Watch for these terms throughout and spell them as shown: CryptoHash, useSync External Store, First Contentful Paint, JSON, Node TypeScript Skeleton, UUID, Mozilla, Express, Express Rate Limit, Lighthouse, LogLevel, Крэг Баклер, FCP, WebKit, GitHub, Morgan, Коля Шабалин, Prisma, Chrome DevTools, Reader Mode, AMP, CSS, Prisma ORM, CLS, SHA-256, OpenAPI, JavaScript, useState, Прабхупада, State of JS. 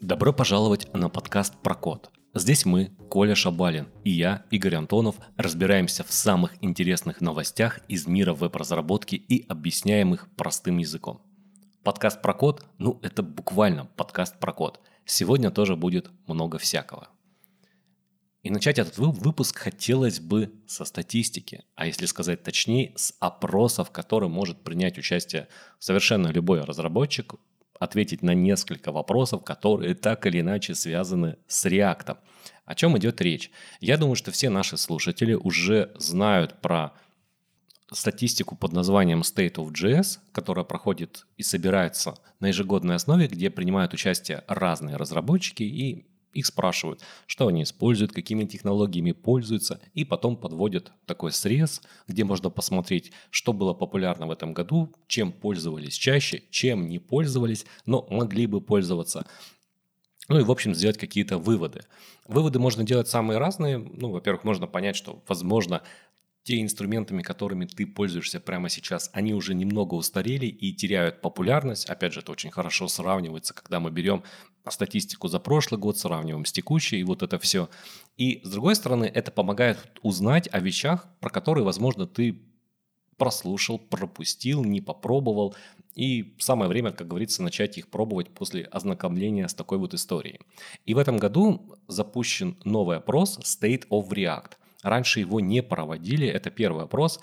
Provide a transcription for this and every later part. Добро пожаловать на подкаст про код. Здесь мы, Коля Шабалин и я, Игорь Антонов, разбираемся в самых интересных новостях из мира веб-разработки и объясняем их простым языком. Подкаст про код, это буквально подкаст про код. Сегодня тоже будет много всякого. И начать этот выпуск хотелось бы со статистики, а если сказать точнее, с опроса, в котором может принять участие совершенно любой разработчик, ответить на несколько вопросов, которые так или иначе связаны с React. О чем идет речь? Я думаю, что все наши слушатели уже знают про статистику под названием State of JS, которая проходит и собирается на ежегодной основе, где принимают участие разные разработчики и их спрашивают, что они используют, какими технологиями пользуются, и потом подводят такой срез, где можно посмотреть, что было популярно в этом году, чем пользовались чаще, чем не пользовались, но могли бы пользоваться. И, в общем, сделать какие-то выводы. Выводы можно делать самые разные. Во-первых, можно понять, что, возможно, те инструментами, которыми ты пользуешься прямо сейчас, они уже немного устарели и теряют популярность. Опять же, это очень хорошо сравнивается, когда мы берем статистику за прошлый год, сравниваем с текущей, и вот это все. И, с другой стороны, это помогает узнать о вещах, про которые, возможно, ты прослушал, пропустил, не попробовал. И самое время, как говорится, начать их пробовать после ознакомления с такой вот историей. И в этом году запущен новый опрос «State of React». Раньше его не проводили, это первый опрос.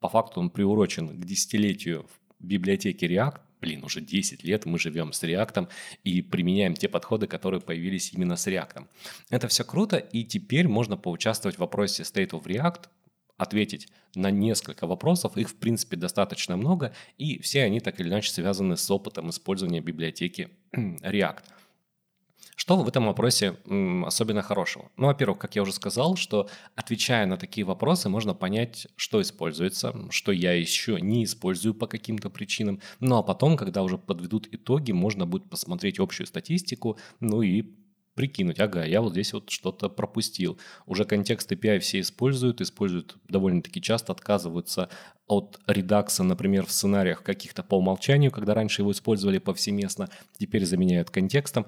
По факту он приурочен к десятилетию в библиотеке React. Уже 10 лет мы живем с React и применяем те подходы, которые появились именно с React. Это все круто, и теперь можно поучаствовать в опросе State of React, ответить на несколько вопросов. Их, в принципе, достаточно много, и все они так или иначе связаны с опытом использования библиотеки React. Что в этом вопросе особенно хорошего? Во-первых, как я уже сказал, что отвечая на такие вопросы, можно понять, что используется, что я еще не использую по каким-то причинам. А потом, когда уже подведут итоги, можно будет посмотреть общую статистику, и прикинуть, я вот здесь вот что-то пропустил. Уже контекст API все используют довольно-таки часто, отказываются от Redux, например, в сценариях каких-то по умолчанию, когда раньше его использовали повсеместно, теперь заменяют контекстом.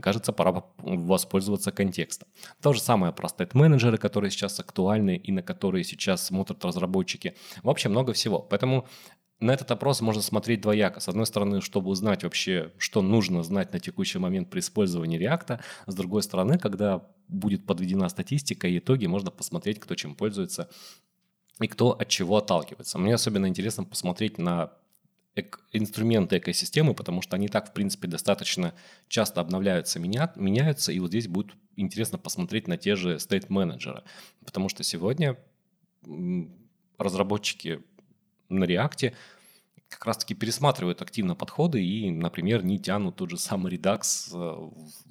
Кажется, пора воспользоваться контекстом. То же самое про стейт-менеджеры, которые сейчас актуальны и на которые сейчас смотрят разработчики. Вообще много всего. Поэтому на этот опрос можно смотреть двояко. С одной стороны, чтобы узнать вообще, что нужно знать на текущий момент при использовании React. С другой стороны, когда будет подведена статистика и итоги, можно посмотреть, кто чем пользуется и кто от чего отталкивается. Мне особенно интересно посмотреть на инструменты экосистемы, потому что они так, в принципе, достаточно часто обновляются, меняются. И вот здесь будет интересно посмотреть на те же стейт-менеджеры. Потому что сегодня разработчики на React как раз-таки пересматривают активно подходы и, например, не тянут тот же самый Redux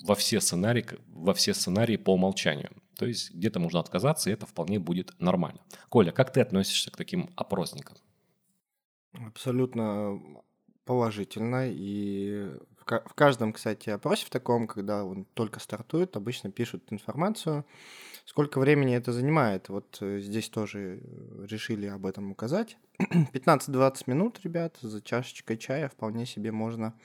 во все сценарии по умолчанию. То есть где-то можно отказаться, и это вполне будет нормально. Коля, как ты относишься к таким опросникам? Абсолютно положительно. И в каждом, кстати, опросе в таком, когда он только стартует, обычно пишут информацию, сколько времени это занимает. Вот здесь тоже решили об этом указать. 15-20 минут, ребят, за чашечкой чая вполне себе можно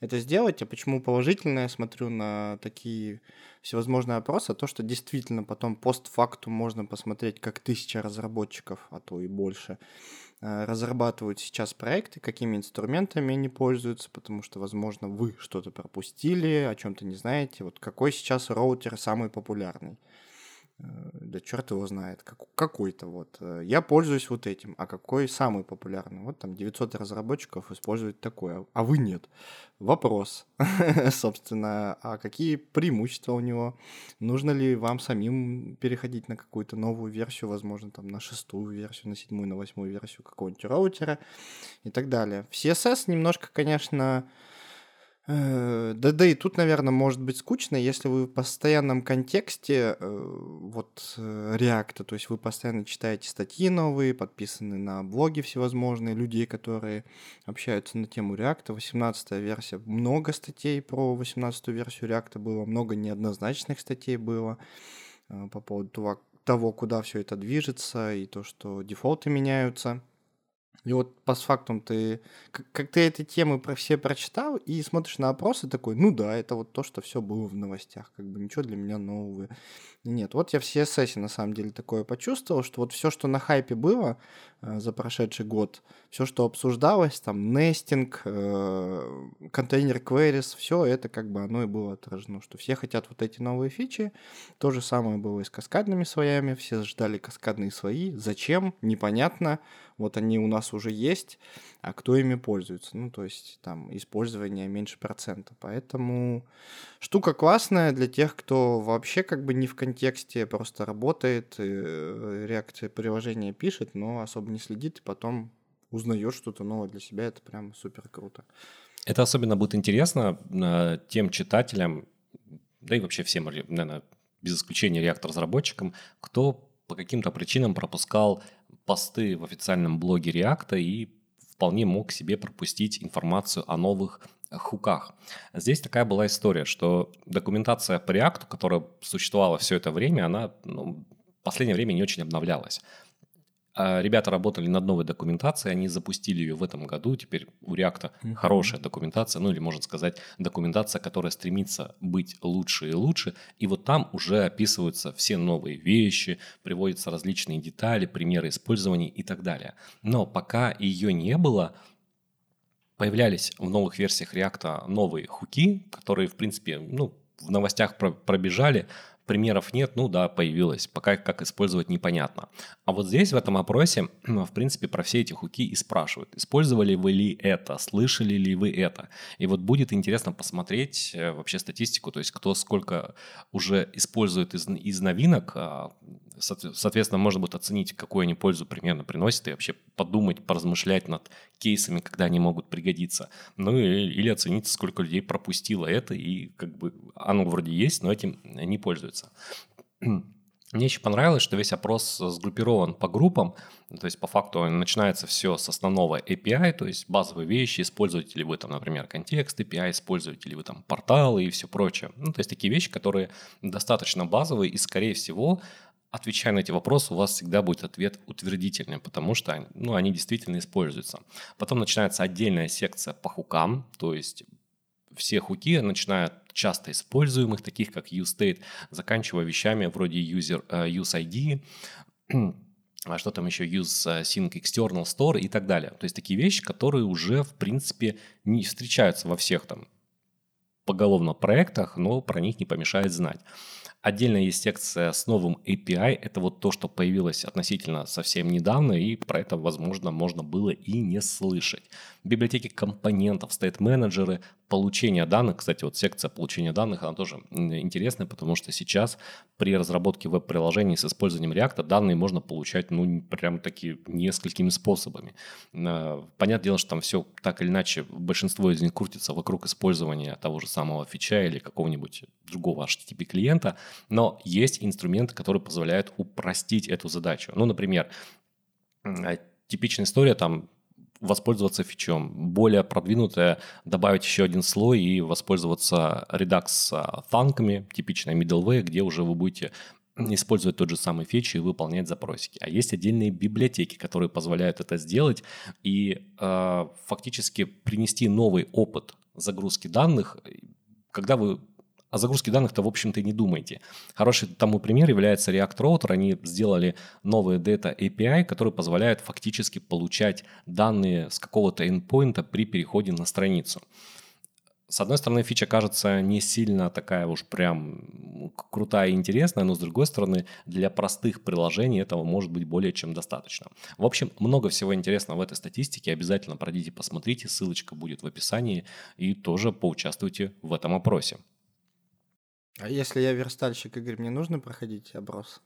это сделать. А почему положительно я смотрю на такие всевозможные опросы? То, что действительно потом постфактум можно посмотреть, как 1000 разработчиков, а то и больше, разрабатывают сейчас проекты, какими инструментами они пользуются, потому что, возможно, вы что-то пропустили, о чем-то не знаете. Вот какой сейчас роутер самый популярный? Да черт его знает, какой-то вот. Я пользуюсь вот этим, а какой самый популярный? Вот там 900 разработчиков используют такое, а вы нет. Вопрос, собственно, а какие преимущества у него? Нужно ли вам самим переходить на какую-то новую версию, возможно, там на 6-ю версию, на 7-ю, на 8-ю версию какого-нибудь роутера и так далее. В CSS немножко, конечно... Да и тут, наверное, может быть скучно, если вы в постоянном контексте React, то есть вы постоянно читаете статьи новые, подписаны на блоги всевозможные, людей, которые общаются на тему React, 18-я версия, много статей про 18-ю версию React было, много неоднозначных статей было по поводу того, куда все это движется, и то, что дефолты меняются. И вот постфактум ты, как ты эти темы все прочитал и смотришь на опросы такой, ну да, это вот то, что все было в новостях, как бы ничего для меня нового нет. Вот я в CSS на самом деле такое почувствовал, что вот все, что на хайпе было за прошедший год, все, что обсуждалось, там, нестинг, контейнер queries, все это как бы оно и было отражено, что все хотят вот эти новые фичи. То же самое было и с каскадными слоями, все ждали каскадные слои, зачем, непонятно, вот они у нас уже есть, а кто ими пользуется? Ну, то есть там использование меньше процента. Поэтому штука классная для тех, кто вообще как бы не в контексте, просто работает, React-приложение пишет, но особо не следит, и потом узнаёт что-то новое для себя. Это прям супер круто. Это особенно будет интересно тем читателям, да и вообще всем, наверное, без исключения React-разработчикам, кто по каким-то причинам пропускал посты в официальном блоге React и вполне мог себе пропустить информацию о новых хуках. Здесь такая была история, что документация по React, которая существовала все это время, она в последнее время не очень обновлялась. Ребята работали над новой документацией, они запустили ее в этом году. Теперь у React хорошая документация, ну или, можно сказать, документация, которая стремится быть лучше и лучше. И вот там уже описываются все новые вещи, приводятся различные детали, примеры использования и так далее. Но пока ее не было, появлялись в новых версиях React новые хуки, которые, в принципе, в новостях пробежали. Примеров нет, появилось. Пока как использовать непонятно. А вот здесь в этом опросе, в принципе, про все эти хуки и спрашивают. Использовали вы ли это? Слышали ли вы это? И вот будет интересно посмотреть вообще статистику, то есть кто сколько уже использует из новинок. Соответственно, можно будет оценить, какую они пользу примерно приносят, и вообще подумать, поразмышлять над кейсами, когда они могут пригодиться. Или оценить, сколько людей пропустило это, и как бы оно вроде есть, но этим не пользуется. Мне еще понравилось, что весь опрос сгруппирован по группам, то есть по факту начинается все с основного API, то есть базовые вещи, используете ли вы там, например, контекст API, используете ли вы там порталы и все прочее. То есть такие вещи, которые достаточно базовые и, скорее всего, отвечая на эти вопросы, у вас всегда будет ответ утвердительный, потому что они действительно используются. Потом начинается отдельная секция по хукам, то есть все хуки, начиная от часто используемых, таких как useState, заканчивая вещами вроде useID, что там еще, useSync External Store и так далее. То есть такие вещи, которые уже, в принципе, не встречаются во всех там поголовно проектах, но про них не помешает знать. Отдельно есть секция с новым API. Это вот то, что появилось относительно совсем недавно, и про это, возможно, можно было и не слышать. Библиотеки компонентов, стейт-менеджеры, получение данных. Кстати, вот секция получения данных, она тоже интересная, потому что сейчас при разработке веб-приложений с использованием React данные можно получать, прям-таки несколькими способами. Понятное дело, что там все так или иначе, большинство из них крутится вокруг использования того же самого фича или какого-нибудь другого HTTP-клиента, но есть инструменты, которые позволяют упростить эту задачу. Например, типичная история, там, воспользоваться фичом. Более продвинутая, добавить еще один слой и воспользоваться Redux танками, типичная middleware, где уже вы будете использовать тот же самый фич и выполнять запросики. А есть отдельные библиотеки, которые позволяют это сделать и фактически принести новый опыт загрузки данных, когда вы о загрузке данных-то, в общем-то, и не думаете. Хороший тому пример является React Router. Они сделали новый Data API, который позволяет фактически получать данные с какого-то endpoint при переходе на страницу. С одной стороны, фича кажется не сильно такая уж прям крутая и интересная, но с другой стороны, для простых приложений этого может быть более чем достаточно. В общем, много всего интересного в этой статистике. Обязательно пройдите, посмотрите, ссылочка будет в описании и тоже поучаствуйте в этом опросе. А если я верстальщик, Игорь, мне нужно проходить оброс?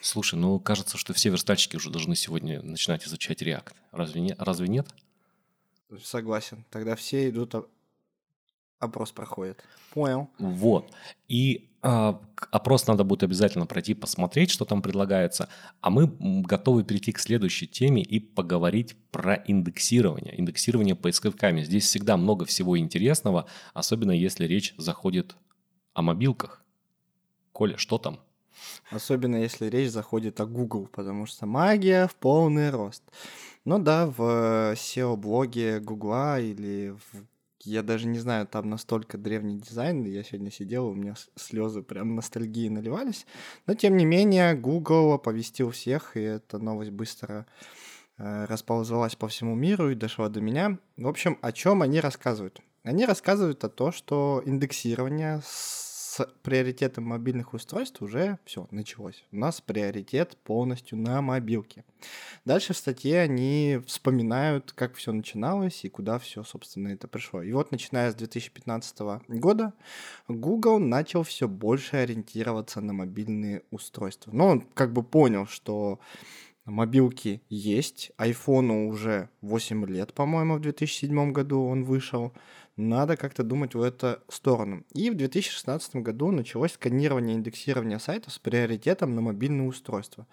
Слушай, кажется, что все верстальщики уже должны сегодня начинать изучать React. Разве нет? Согласен. Тогда все идут, опрос проходит. Понял. Вот. И опрос надо будет обязательно пройти, посмотреть, что там предлагается. А мы готовы перейти к следующей теме и поговорить про индексирование. Индексирование поисковиками. Здесь всегда много всего интересного, особенно если речь заходит о мобилках. Коля, что там? Особенно если речь заходит о Google, потому что магия в полный рост. Ну да, в SEO-блоге Google или в... Я даже не знаю, там настолько древний дизайн, я сегодня сидел, у меня слезы прям ностальгии наливались, но тем не менее Google оповестил всех, и эта новость быстро расползалась по всему миру и дошла до меня. В общем, о чем они рассказывают? Они рассказывают о том, что индексирование с приоритетом мобильных устройств уже все, началось. У нас приоритет полностью на мобилке. Дальше в статье они вспоминают, как все начиналось и куда все, собственно, это пришло. И вот, начиная с 2015 года, Google начал все больше ориентироваться на мобильные устройства. Но он как бы понял, что мобилки есть, айфону уже 8 лет, по-моему, в 2007 году он вышел. Надо как-то думать в эту сторону. И в 2016 году началось сканирование и индексирование сайтов с приоритетом на мобильные устройства.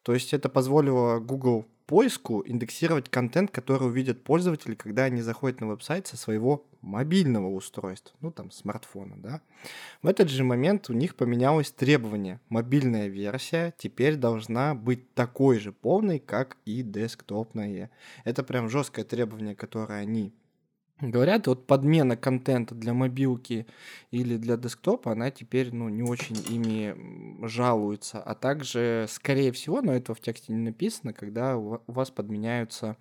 То есть это позволило Google поиску индексировать контент, который увидят пользователи, когда они заходят на веб-сайт со своего мобильного устройства, ну там смартфона, да. В этот же момент у них поменялось требование. Мобильная версия теперь должна быть такой же полной, как и десктопная. Это прям жесткое требование, которое они говорят, вот подмена контента для мобилки или для десктопа, она теперь, не очень ими жалуется. А также, скорее всего, но этого в тексте не написано, когда у вас подменяются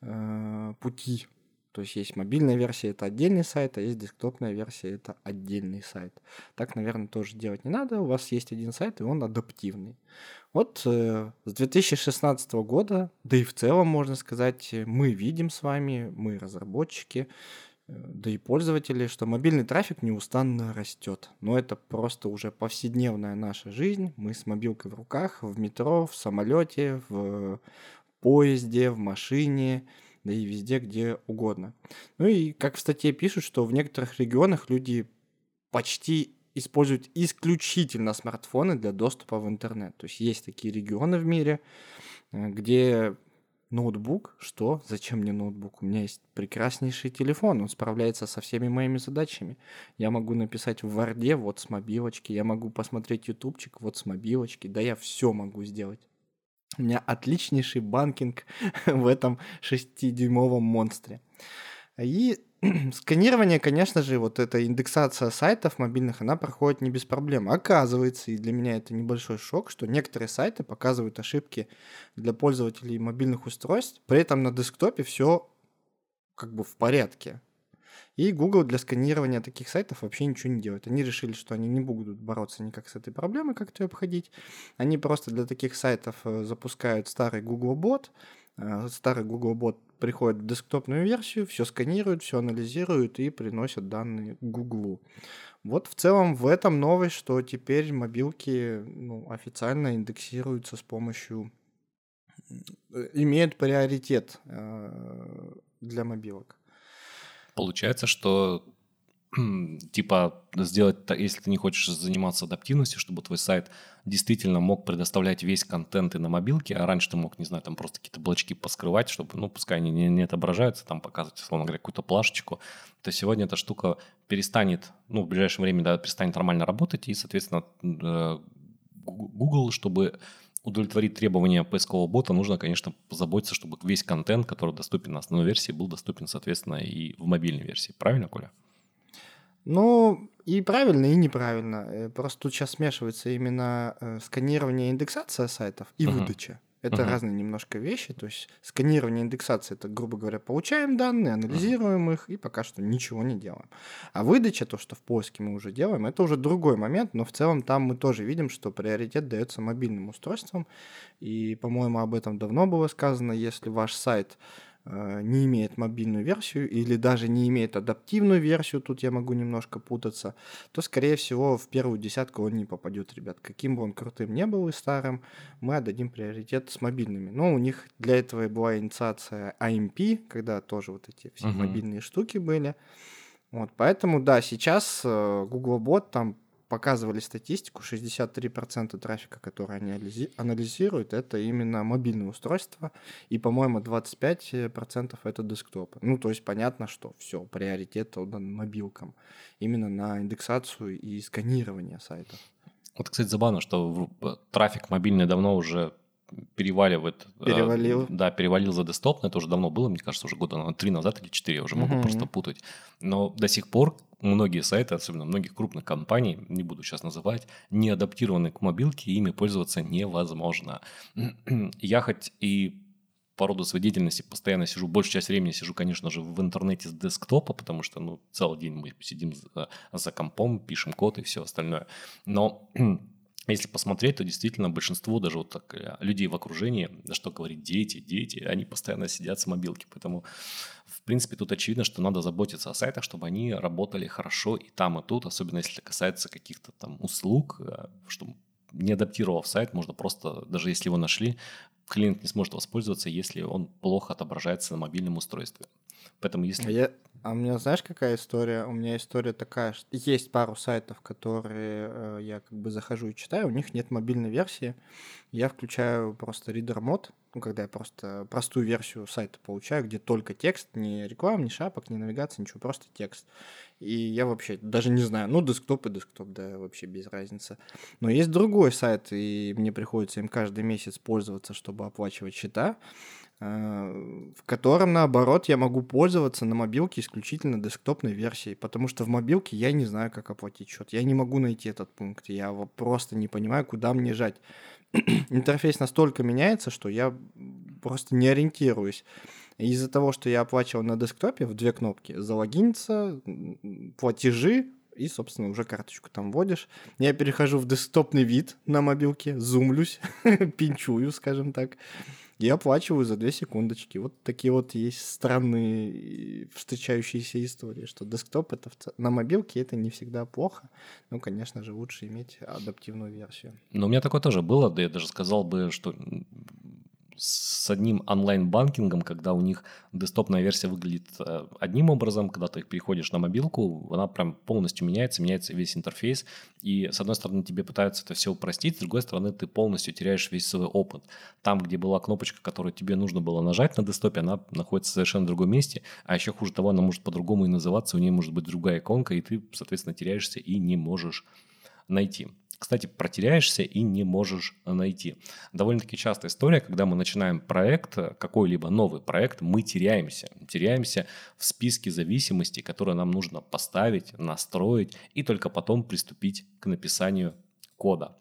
пути. То есть есть мобильная версия, это отдельный сайт, а есть десктопная версия, это отдельный сайт. Так, наверное, тоже делать не надо. У вас есть один сайт, и он адаптивный. Вот с 2016 года, да и в целом, можно сказать, мы видим с вами, мы разработчики, да и пользователи, что мобильный трафик неустанно растет. Но это просто уже повседневная наша жизнь. Мы с мобилкой в руках, в метро, в самолете, в поезде, в машине, да и везде, где угодно. Ну и, как в статье пишут, что в некоторых регионах люди почти используют исключительно смартфоны для доступа в интернет. То есть есть такие регионы в мире, где ноутбук, что? Зачем мне ноутбук? У меня есть прекраснейший телефон, он справляется со всеми моими задачами. Я могу написать в Word вот с мобилочки, я могу посмотреть ютубчик вот с мобилочки, да я все могу сделать. У меня отличнейший банкинг в этом 6-дюймовом монстре. И сканирование, конечно же, вот эта индексация сайтов мобильных, она проходит не без проблем. Оказывается, и для меня это небольшой шок, что некоторые сайты показывают ошибки для пользователей мобильных устройств, при этом на десктопе все как бы в порядке. И Google для сканирования таких сайтов вообще ничего не делает. Они решили, что они не будут бороться никак с этой проблемой, как-то ее обходить. Они просто для таких сайтов запускают старый Googlebot. Старый Googlebot приходит в десктопную версию, все сканируют, все анализируют и приносят данные Google. Вот в целом в этом новость, что теперь мобилки официально индексируются с помощью... имеют приоритет для мобилок. Получается, что сделать, если ты не хочешь заниматься адаптивностью, чтобы твой сайт действительно мог предоставлять весь контент и на мобилке, а раньше ты мог, там просто какие-то блочки поскрывать, чтобы, пускай они не отображаются, там показывать, условно говоря, какую-то плашечку, то сегодня эта штука перестанет, в ближайшее время, перестанет нормально работать, и, соответственно, Google, чтобы удовлетворить требования поискового бота, нужно, конечно, позаботиться, чтобы весь контент, который доступен на основной версии, был доступен, соответственно, и в мобильной версии. Правильно, Коля? И правильно, и неправильно. Просто тут сейчас смешивается именно сканирование и индексация сайтов и выдача. Это разные немножко вещи. То есть сканирование и индексация — это, грубо говоря, получаем данные, анализируем их и пока что ничего не делаем. А выдача, то, что в поиске мы уже делаем, это уже другой момент, но в целом там мы тоже видим, что приоритет дается мобильным устройствам. И, по-моему, об этом давно было сказано. Если ваш сайт не имеет мобильную версию или даже не имеет адаптивную версию, тут я могу немножко путаться, то, скорее всего, в первую десятку он не попадет, ребят. Каким бы он крутым ни был и старым, мы отдадим приоритет с мобильными. Но у них для этого и была инициация AMP, когда тоже вот эти все мобильные штуки были. Вот, поэтому, да, сейчас Googlebot там показывали статистику, 63% трафика, который они анализируют, это именно мобильные устройства, и, по-моему, 25% это десктопы. То есть понятно, что все, приоритет отдан мобилкам, именно на индексацию и сканирование сайтов. Вот, кстати, забавно, что трафик мобильный давно уже переваливает. Перевалил за десктоп. Это уже давно было, мне кажется, уже года 3 назад или 4, я уже могу просто путать. Но до сих пор многие сайты, особенно многих крупных компаний, не буду сейчас называть, не адаптированы к мобилке, и ими пользоваться невозможно. Я хоть и по роду свидетельности постоянно сижу, большую часть времени сижу, конечно же, в интернете с десктопа, потому что целый день мы сидим за компом, пишем код и все остальное. Но если посмотреть, то действительно большинство даже вот так, людей в окружении, что говорить дети, они постоянно сидят с мобилки. Поэтому, в принципе, тут очевидно, что надо заботиться о сайтах, чтобы они работали хорошо и там, и тут, особенно если касается каких-то там услуг, чтобы не адаптировав сайт, можно просто, даже если его нашли, клиент не сможет воспользоваться, если он плохо отображается на мобильном устройстве. Поэтому если... А у меня, знаешь, какая история? У меня история такая, что есть пару сайтов, которые я как бы захожу и читаю, у них нет мобильной версии. Я включаю просто Reader Mode, когда я просто простую версию сайта получаю, где только текст, ни реклам, ни шапок, ни навигации, ничего, просто текст. И я вообще даже не знаю, десктоп и десктоп, да, вообще без разницы. Но есть другой сайт, и мне приходится им каждый месяц пользоваться, чтобы оплачивать счета, в котором, наоборот, я могу пользоваться на мобилке исключительно десктопной версией, потому что в мобилке я не знаю, как оплатить счет. Я не могу найти этот пункт, я просто не понимаю, куда мне жать. Интерфейс настолько меняется, что я просто не ориентируюсь. Из-за того, что я оплачивал на десктопе в две кнопки, залогиниться, платежи, и, собственно, уже карточку там вводишь. Я перехожу в десктопный вид на мобилке, зумлюсь, пинчую, скажем так, я оплачиваю за 2 секундочки. Вот такие вот есть странные встречающиеся истории, что десктоп это на мобилке это не всегда плохо. Ну, конечно же, лучше иметь адаптивную версию. Но у меня такое тоже было, да я даже сказал бы, что с одним онлайн-банкингом, когда у них десктопная версия выглядит одним образом, когда ты переходишь на мобилку, она прям полностью меняется весь интерфейс, и с одной стороны тебе пытаются это все упростить, с другой стороны ты полностью теряешь весь свой опыт. Там, где была кнопочка, которую тебе нужно было нажать на десктопе, она находится в совершенно другом месте, а еще хуже того, она может по-другому и называться, у нее может быть другая иконка, и ты, соответственно, теряешься и не можешь найти. Кстати, протеряешься и не можешь найти. Довольно-таки частая история, когда мы начинаем проект, какой-либо новый проект, мы теряемся. Теряемся в списке зависимостей, которые нам нужно поставить, настроить и только потом приступить к написанию кода.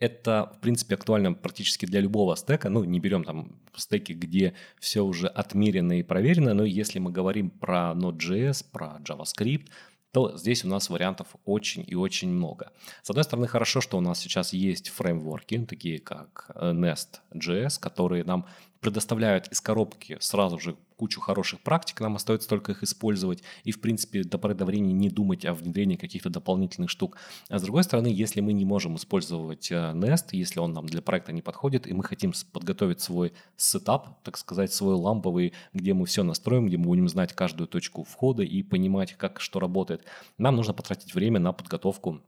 Это, в принципе, актуально практически для любого стека. Не берем там стеки, где все уже отмерено и проверено, но если мы говорим про Node.js, про JavaScript, то здесь у нас вариантов очень и очень много. С одной стороны, хорошо, что у нас сейчас есть фреймворки, такие как Nest.js, которые нам предоставляют из коробки сразу же кучу хороших практик, нам остается только их использовать и, в принципе, до поры до времени не думать о внедрении каких-то дополнительных штук. А с другой стороны, если мы не можем использовать Nest, если он нам для проекта не подходит, и мы хотим подготовить свой сетап, так сказать, свой ламповый, где мы все настроим, где мы будем знать каждую точку входа и понимать, как что работает, нам нужно потратить время на подготовку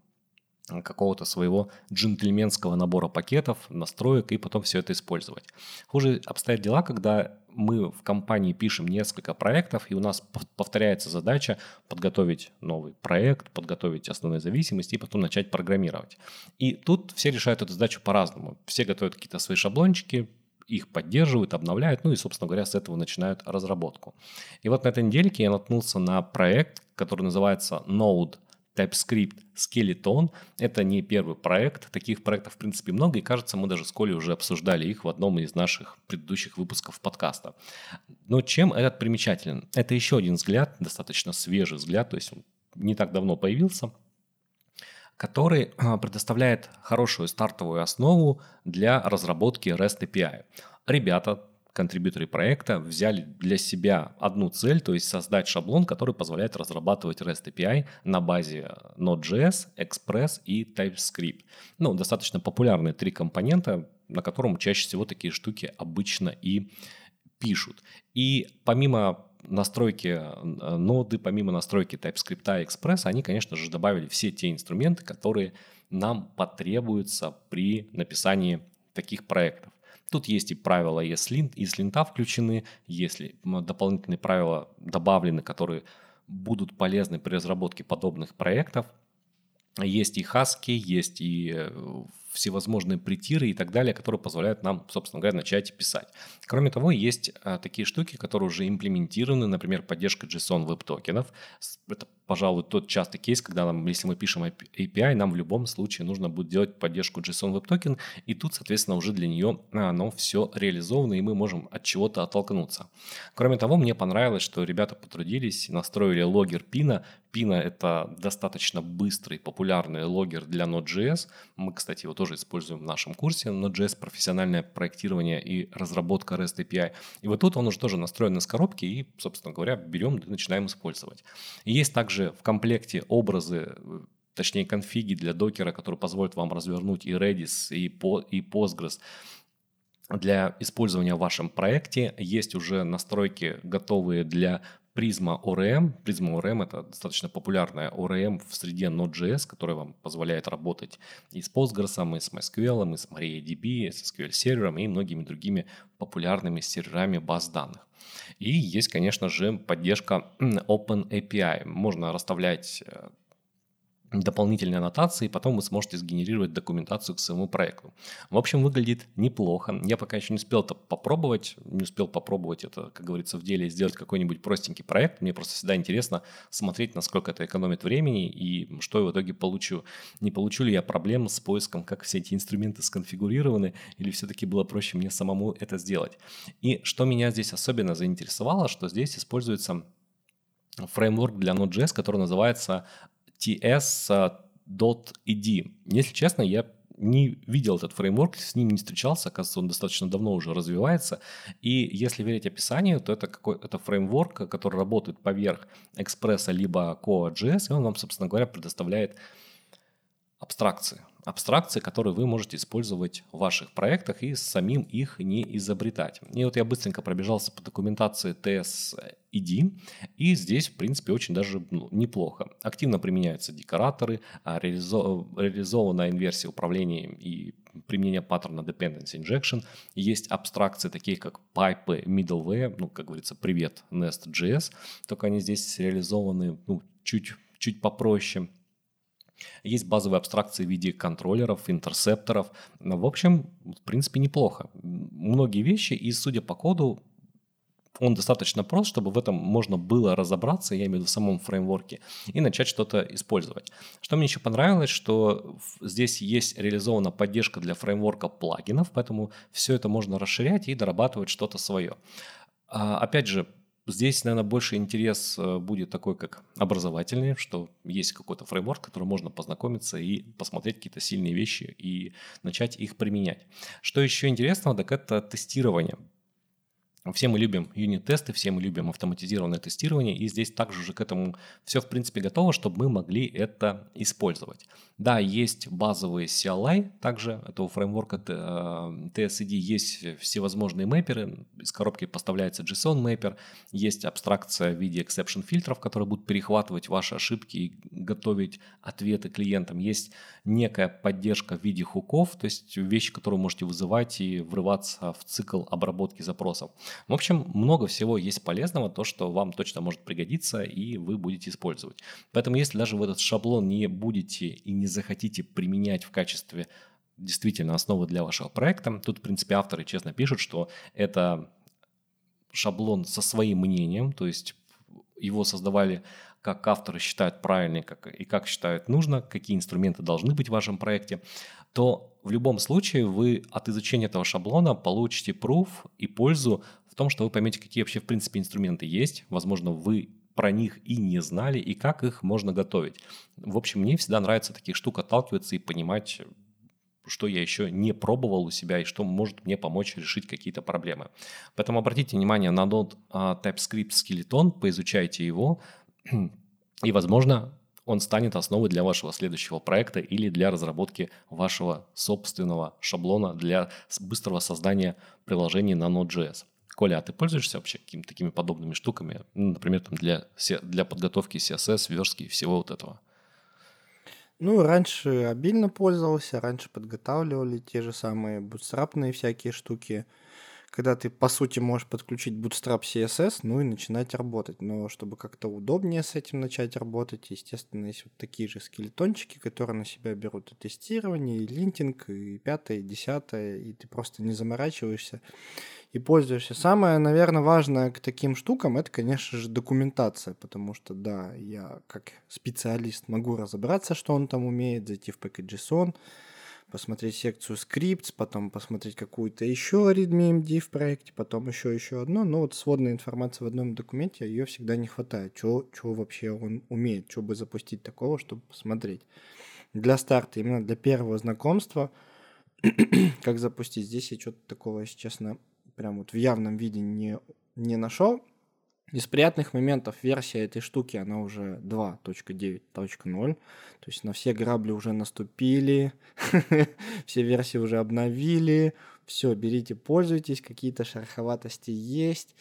какого-то своего джентльменского набора пакетов, настроек и потом все это использовать. Хуже обстоят дела, когда мы в компании пишем несколько проектов, и у нас повторяется задача подготовить новый проект, подготовить основные зависимости и потом начать программировать. И тут все решают эту задачу по-разному. Все готовят какие-то свои шаблончики, их поддерживают, обновляют, и, собственно говоря, с этого начинают разработку. И вот на этой недельке я наткнулся на проект, который называется Node TypeScript Skeleton. Это не первый проект. Таких проектов, в принципе, много. И, кажется, мы даже с Колей уже обсуждали их в одном из наших предыдущих выпусков подкаста. Но чем этот примечателен? Это еще один взгляд, достаточно свежий взгляд, то есть он не так давно появился, который предоставляет хорошую стартовую основу для разработки REST API. Ребята, контрибьюторы проекта, взяли для себя одну цель, то есть создать шаблон, который позволяет разрабатывать REST API на базе Node.js, Express и TypeScript. Достаточно популярные 3 компонента, на котором чаще всего такие штуки обычно и пишут. И помимо настройки ноды, помимо настройки TypeScript и Express, они, конечно же, добавили все те инструменты, которые нам потребуются при написании таких проектов. Тут есть и правила ESLint, ESLint включены, если дополнительные правила добавлены, которые будут полезны при разработке подобных проектов. Есть и хаски, есть и всевозможные притиры и так далее, которые позволяют нам, собственно говоря, начать писать. Кроме того, есть такие штуки, которые уже имплементированы, например, поддержка JSON веб-токенов. Это, пожалуй, тот частый кейс, когда нам, если мы пишем API, нам в любом случае нужно будет делать поддержку JSON веб-токен, и тут, соответственно, уже для нее оно все реализовано, и мы можем от чего-то оттолкнуться. Кроме того, мне понравилось, что ребята потрудились, настроили логгер пина. Пина – это достаточно быстрый, популярный логгер для Node.js. Мы, кстати, его тоже используем в нашем курсе. Node.js – профессиональное проектирование и разработка REST API. И вот тут он уже тоже настроен из коробки и, собственно говоря, берем и начинаем использовать. И есть также в комплекте образы, точнее конфиги для докера, которые позволят вам развернуть и Redux, и Postgres. Для использования в вашем проекте есть уже настройки готовые для Prisma ORM. Prisma ORM – это достаточно популярная ORM в среде Node.js, которая вам позволяет работать и с Postgres, и с MySQL, и с MariaDB, и с SQL сервером, и многими другими популярными серверами баз данных. И есть, конечно же, поддержка OpenAPI. Можно расставлять дополнительные аннотации, и потом вы сможете сгенерировать документацию к своему проекту. В общем, выглядит неплохо. Я пока еще не успел это попробовать. Не успел попробовать это, как говорится, в деле сделать какой-нибудь простенький проект. Мне просто всегда интересно смотреть, насколько это экономит времени и что я в итоге получу. Не получу ли я проблем с поиском, как все эти инструменты сконфигурированы, или все-таки было проще мне самому это сделать. И что меня здесь особенно заинтересовало, что здесь используется фреймворк для Node.js, который называется Ts.ED. Если честно, я не видел этот фреймворк, с ним не встречался, оказывается, он достаточно давно уже развивается. И если верить описанию, то это какой-то фреймворк, который работает поверх Express либо Core.js, и он вам, собственно говоря, предоставляет абстракции. Абстракции, которые вы можете использовать в ваших проектах и самим их не изобретать. И вот я быстренько пробежался по документации Ts.ED, и здесь, в принципе, очень даже неплохо. Активно применяются декораторы, реализована инверсия управления и применение паттерна Dependency Injection. Есть абстракции, такие как пайпы, middleware, как говорится, привет, Nest.js, только они здесь реализованы чуть попроще. Есть базовые абстракции в виде контроллеров, интерсепторов. В общем, в принципе, неплохо. Многие вещи, и судя по коду, он достаточно прост, чтобы в этом можно было разобраться, я имею в виду в самом фреймворке, и начать что-то использовать. Что мне еще понравилось, что здесь есть реализована поддержка для фреймворка плагинов, поэтому все это можно расширять и дорабатывать что-то свое. Опять же, здесь, наверное, больше интерес будет такой, как образовательный, что есть какой-то фреймворк, который можно познакомиться и посмотреть какие-то сильные вещи и начать их применять. Что еще интересного, так это тестирование. Все мы любим юнит-тесты, все мы любим автоматизированное тестирование, и здесь также уже к этому все, в принципе, готово, чтобы мы могли это использовать. Да, есть базовые CLI, также этого фреймворка Ts.ED, есть всевозможные мэпперы, из коробки поставляется JSON мэппер, есть абстракция в виде exception фильтров, которые будут перехватывать ваши ошибки и готовить ответы клиентам, есть некая поддержка в виде хуков, то есть вещи, которые вы можете вызывать и врываться в цикл обработки запросов. В общем, много всего есть полезного, то, что вам точно может пригодиться, и вы будете использовать. Поэтому, если даже в этот шаблон не будете и не захотите применять в качестве действительно основы для вашего проекта, тут, в принципе, авторы честно пишут, что это шаблон со своим мнением, то есть его создавали, как авторы считают правильно и как считают нужно, какие инструменты должны быть в вашем проекте, то в любом случае вы от изучения этого шаблона получите пруф и пользу в том, что вы поймете, какие вообще в принципе инструменты есть, возможно, вы про них и не знали, и как их можно готовить. В общем, мне всегда нравится таких штук отталкиваться и понимать, что я еще не пробовал у себя и что может мне помочь решить какие-то проблемы. Поэтому обратите внимание на Node TypeScript Skeleton, поизучайте его, и, возможно, он станет основой для вашего следующего проекта или для разработки вашего собственного шаблона для быстрого создания приложений на Node.js. Коля, а ты пользуешься вообще какими-то такими подобными штуками? Например, там для подготовки CSS, верстки и всего вот этого? Раньше обильно пользовался, раньше подготавливали те же самые бутстрапные всякие штуки, когда ты, по сути, можешь подключить Bootstrap CSS, ну и начинать работать. Но чтобы как-то удобнее с этим начать работать, естественно, есть вот такие же скелетончики, которые на себя берут и тестирование, и линтинг, и пятое, и десятое, и ты просто не заморачиваешься и пользуешься. Самое, наверное, важное к таким штукам — это, конечно же, документация, потому что, да, я как специалист могу разобраться, что он там умеет, зайти в package.json, посмотреть секцию scripts, потом посмотреть какую-то еще readme.md в проекте, потом еще одно. Но вот сводная информация в одном документе, ее всегда не хватает. Чего вообще он умеет, что бы запустить такого, чтобы посмотреть. Для старта, именно для первого знакомства, как запустить. Здесь я что-то такого, если честно, прям вот в явном виде не нашел. Из приятных моментов версия этой штуки, она уже 2.9.0, то есть на все грабли уже наступили, все версии уже обновили, все, берите, пользуйтесь, какие-то шероховатости есть,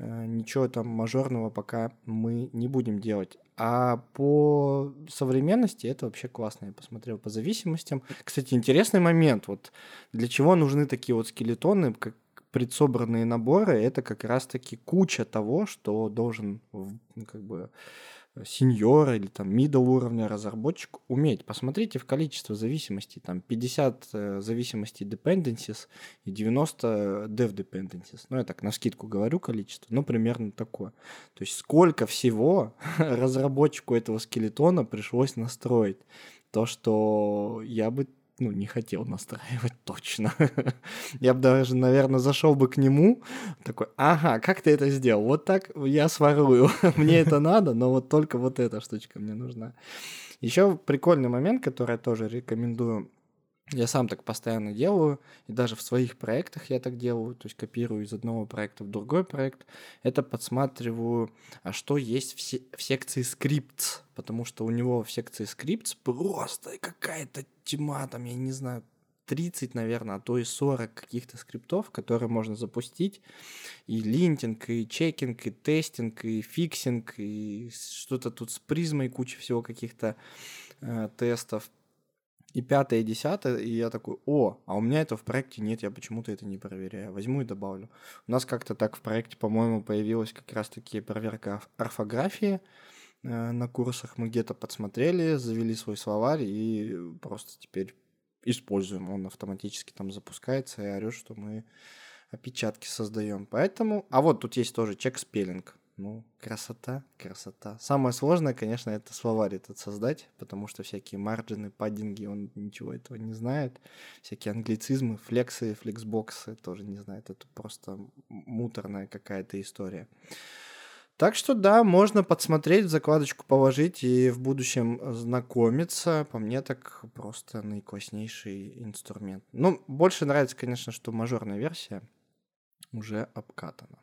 ничего там мажорного пока мы не будем делать. А по современности это вообще классно. Я посмотрел по зависимостям. Кстати, интересный момент, вот для чего нужны такие вот скелетоны, как предсобранные наборы, это как раз-таки куча того, что должен как бы сеньор или там middle уровня разработчик уметь. Посмотрите в количество зависимостей, там 50 зависимостей dependencies и 90 dev dependencies. Ну, я так навскидку говорю количество, но примерно такое. То есть сколько всего разработчику этого скелетона пришлось настроить. То, что я бы не хотел настраивать точно. Я бы даже, наверное, зашел бы к нему, такой, ага, как ты это сделал? Вот так я сворую. Мне это надо, но вот только вот эта штучка мне нужна. Еще прикольный момент, который я тоже рекомендую. Я сам так постоянно делаю, и даже в своих проектах я так делаю, то есть копирую из одного проекта в другой проект. Это подсматриваю, а что есть в секции scripts, потому что у него в секции scripts просто какая-то тьма, там, я не знаю, 30, наверное, а то и 40 каких-то скриптов, которые можно запустить, и линтинг, и чекинг, и тестинг, и фиксинг, и что-то тут с призмой, куча всего каких-то тестов. И пятое, и десятое, и я такой, а у меня этого в проекте нет, я почему-то это не проверяю, возьму и добавлю. У нас как-то так в проекте, по-моему, появилась как раз-таки проверка орфографии на курсах, мы где-то подсмотрели, завели свой словарь и просто теперь используем, он автоматически там запускается и орёт, что мы опечатки создаем, поэтому... А вот тут есть тоже чек-спеллинг. Красота. Самое сложное, конечно, это словарь этот создать, потому что всякие марджины, паддинги, он ничего этого не знает. Всякие англицизмы, флексы, флексбоксы тоже не знает. Это просто муторная какая-то история. Так что да, можно подсмотреть, закладочку положить и в будущем знакомиться. По мне так просто наикласснейший инструмент. Больше нравится, конечно, что мажорная версия уже обкатана.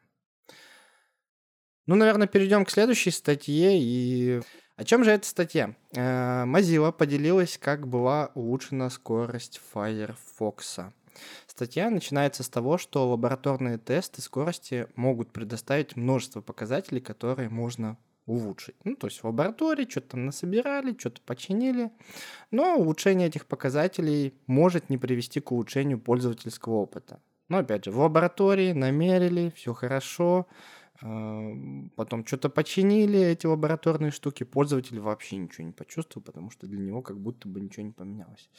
Наверное, перейдем к следующей статье. И о чем же эта статья? Mozilla поделилась, как была улучшена скорость Firefox. Статья начинается с того, что лабораторные тесты скорости могут предоставить множество показателей, которые можно улучшить. То есть в лаборатории что-то там насобирали, что-то починили, но улучшение этих показателей может не привести к улучшению пользовательского опыта. Но опять же, в лаборатории намерили, все хорошо, потом что-то починили, эти лабораторные штуки, пользователь вообще ничего не почувствовал, потому что для него как будто бы ничего не поменялось.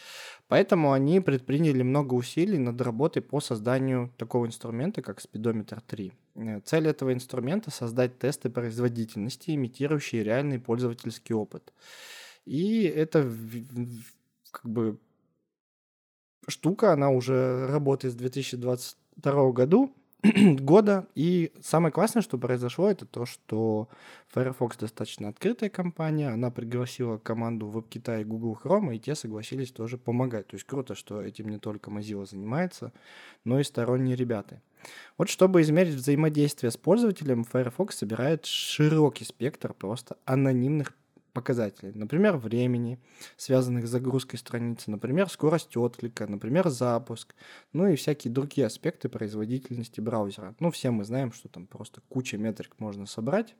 Поэтому они предприняли много усилий над работой по созданию такого инструмента, как Speedometer 3. Цель этого инструмента — создать тесты производительности, имитирующие реальный пользовательский опыт. И это как бы штука, она уже работает с 2022 года, и самое классное, что произошло, это то, что Firefox достаточно открытая компания, она пригласила команду WebKit и Google Chrome, и те согласились тоже помогать. То есть круто, что этим не только Mozilla занимается, но и сторонние ребята. Вот чтобы измерить взаимодействие с пользователем, Firefox собирает широкий спектр просто анонимных показателей. Например, времени, связанных с загрузкой страницы, например, скорость отклика, например, запуск, и всякие другие аспекты производительности браузера. Все мы знаем, что там просто куча метрик можно собрать,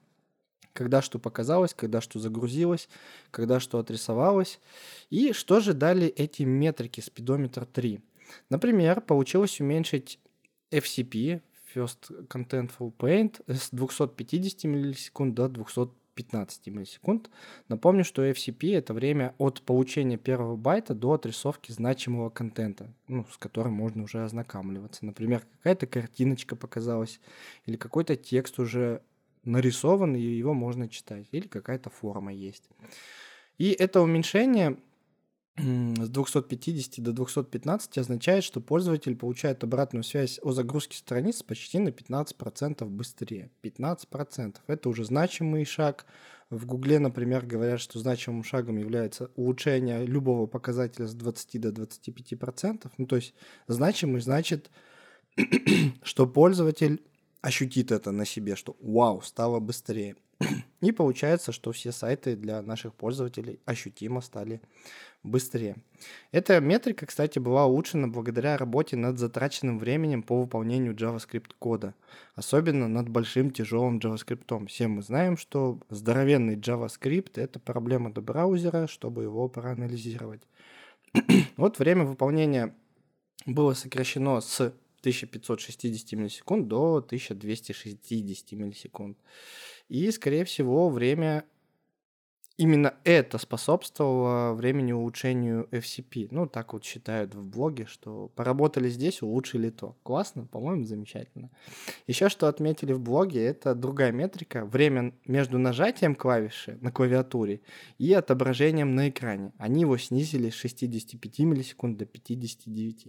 когда что показалось, когда что загрузилось, когда что отрисовалось. И что же дали эти метрики Speedometer 3? Например, получилось уменьшить FCP, First Contentful Paint, с 250 миллисекунд до 215 миллисекунд. Напомню, что FCP — это время от получения первого байта до отрисовки значимого контента, ну, с которым можно уже ознакомливаться. Например, какая-то картиночка показалась, или какой-то текст уже нарисован, и его можно читать, или какая-то форма есть. И это уменьшение с 250 до 215 означает, что пользователь получает обратную связь о загрузке страниц почти на 15% быстрее. 15%. Это уже значимый шаг. В Гугле, например, говорят, что значимым шагом является улучшение любого показателя с 20 до 25%. Ну, то есть значимый значит, что пользователь ощутит это на себе, что вау, стало быстрее. И получается, что все сайты для наших пользователей ощутимо стали быстрее. Эта метрика, кстати, была улучшена благодаря работе над затраченным временем по выполнению JavaScript-кода, особенно над большим тяжелым JavaScript. Все мы знаем, что здоровенный JavaScript — это проблема для браузера, чтобы его проанализировать. Вот время выполнения было сокращено с 1560 миллисекунд до 1260 миллисекунд. И, скорее всего, время именно это способствовало времени улучшению FCP. Ну, так вот считают в блоге, что поработали здесь, улучшили то. Классно, по-моему, замечательно. Еще что отметили в блоге, это другая метрика. Время между нажатием клавиши на клавиатуре и отображением на экране. Они его снизили с 65 миллисекунд до 59.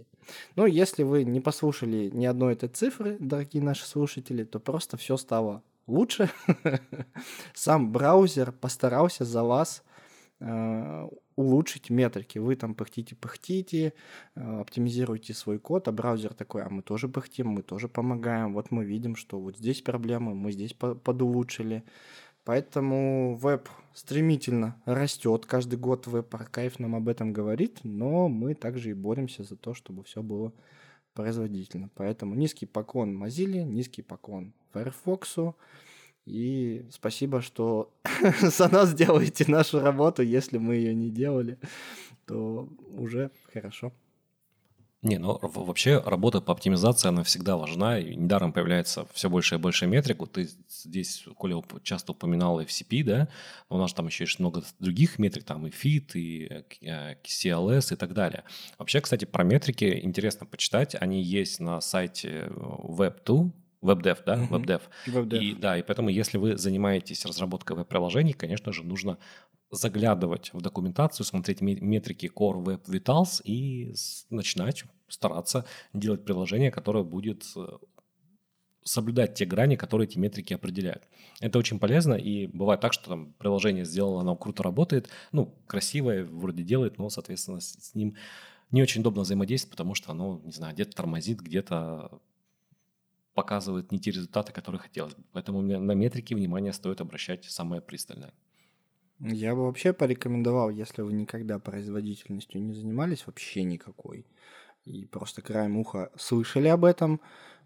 Ну, если вы не послушали ни одной этой цифры, дорогие наши слушатели, то просто все стало лучше. Сам браузер постарался за вас улучшить метрики. Вы там пыхтите, оптимизируете свой код, а браузер такой: а мы тоже пыхтим, мы тоже помогаем. Вот мы видим, что вот здесь проблемы, мы здесь подулучшили. Поэтому веб стремительно растет. Каждый год веб-аркайв нам об этом говорит, но мы также и боремся за то, чтобы все было производительно. Поэтому низкий поклон Mozilla, низкий поклон Firefox'у. И спасибо, что за нас делаете нашу работу. Если мы ее не делали, то уже хорошо. Не, ну вообще работа по оптимизации, она всегда важна. И недаром появляется все больше и больше метрику. Ты здесь, Коля, часто упоминал FCP, да? У нас там еще есть много других метрик, там и FIT, и CLS и так далее. Вообще, кстати, про метрики интересно почитать. Они есть на сайте Web2. WebDev, да? WebDev. И, да, и поэтому, если вы занимаетесь разработкой веб-приложений, конечно же, нужно заглядывать в документацию, смотреть метрики Core Web Vitals и начинать стараться делать приложение, которое будет соблюдать те грани, которые эти метрики определяют. Это очень полезно, и бывает так, что там приложение сделано, оно круто работает, ну, красивое вроде делает, но, соответственно, с ним не очень удобно взаимодействовать, потому что оно, не знаю, где-то тормозит, где-то показывает не те результаты, которые хотелось бы. Поэтому на метрики внимание стоит обращать самое пристальное. Я бы вообще порекомендовал, если вы никогда производительностью не занимались, вообще никакой, и просто краем уха слышали об этом,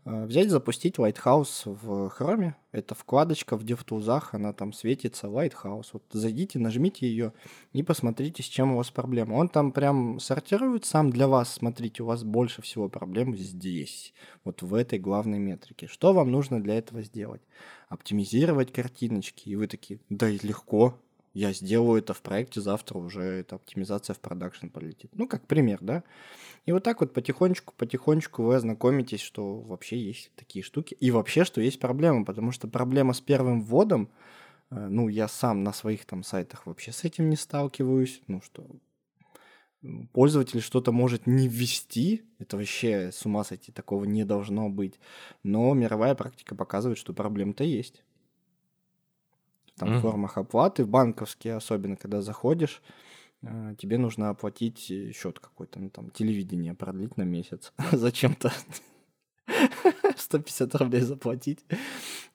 взять, запустить Lighthouse в Chrome. Это вкладочка в DevTools, она там светится, Lighthouse. Вот зайдите, нажмите ее и посмотрите, с чем у вас проблема. Он там прям сортирует сам для вас. Смотрите, у вас больше всего проблем здесь, вот в этой главной метрике. Что вам нужно для этого сделать? Оптимизировать картиночки. И вы такие: да и легко, я сделаю это в проекте, завтра уже эта оптимизация в продакшн полетит. Ну, как пример, да? И вот так вот потихонечку вы ознакомитесь, что вообще есть такие штуки. И вообще, что есть проблема, потому что проблема с первым вводом, ну, я сам на своих там сайтах вообще с этим не сталкиваюсь, ну, что пользователь что-то может не ввести, это вообще с ума сойти, такого не должно быть. Но мировая практика показывает, что проблем-то есть. Там, в формах оплаты, банковские, особенно когда заходишь, тебе нужно оплатить счет какой-то, ну там, телевидение продлить на месяц. Зачем-то 150 рублей заплатить.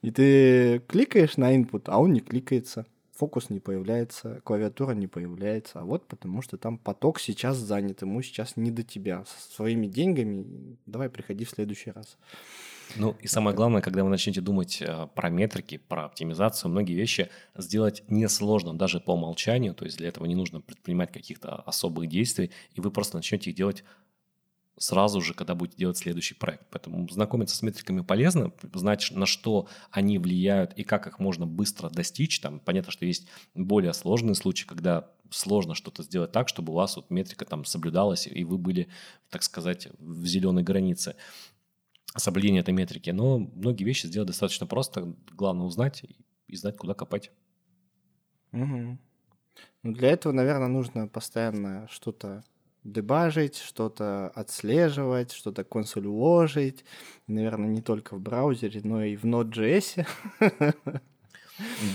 И ты кликаешь на input, а он не кликается. Фокус не появляется, клавиатура не появляется. А вот потому что там поток сейчас занят, ему сейчас не до тебя. Со своими деньгами давай приходи в следующий раз. Ну и самое главное, когда вы начнете думать про метрики, про оптимизацию, многие вещи сделать несложно даже по умолчанию, то есть для этого не нужно предпринимать каких-то особых действий, и вы просто начнете их делать сразу же, когда будете делать следующий проект. Поэтому знакомиться с метриками полезно, знать, на что они влияют и как их можно быстро достичь. Там, понятно, что есть более сложные случаи, когда сложно что-то сделать так, чтобы у вас вот метрика там соблюдалась, и вы были, так сказать, в зеленой границе соблюдения этой метрики. Но многие вещи сделать достаточно просто. Главное узнать и знать, куда копать. Угу. Ну, для этого, наверное, нужно постоянно что-то дебажить, что-то отслеживать, что-то консоль-ложить. Наверное, не только в браузере, но и в Node.js.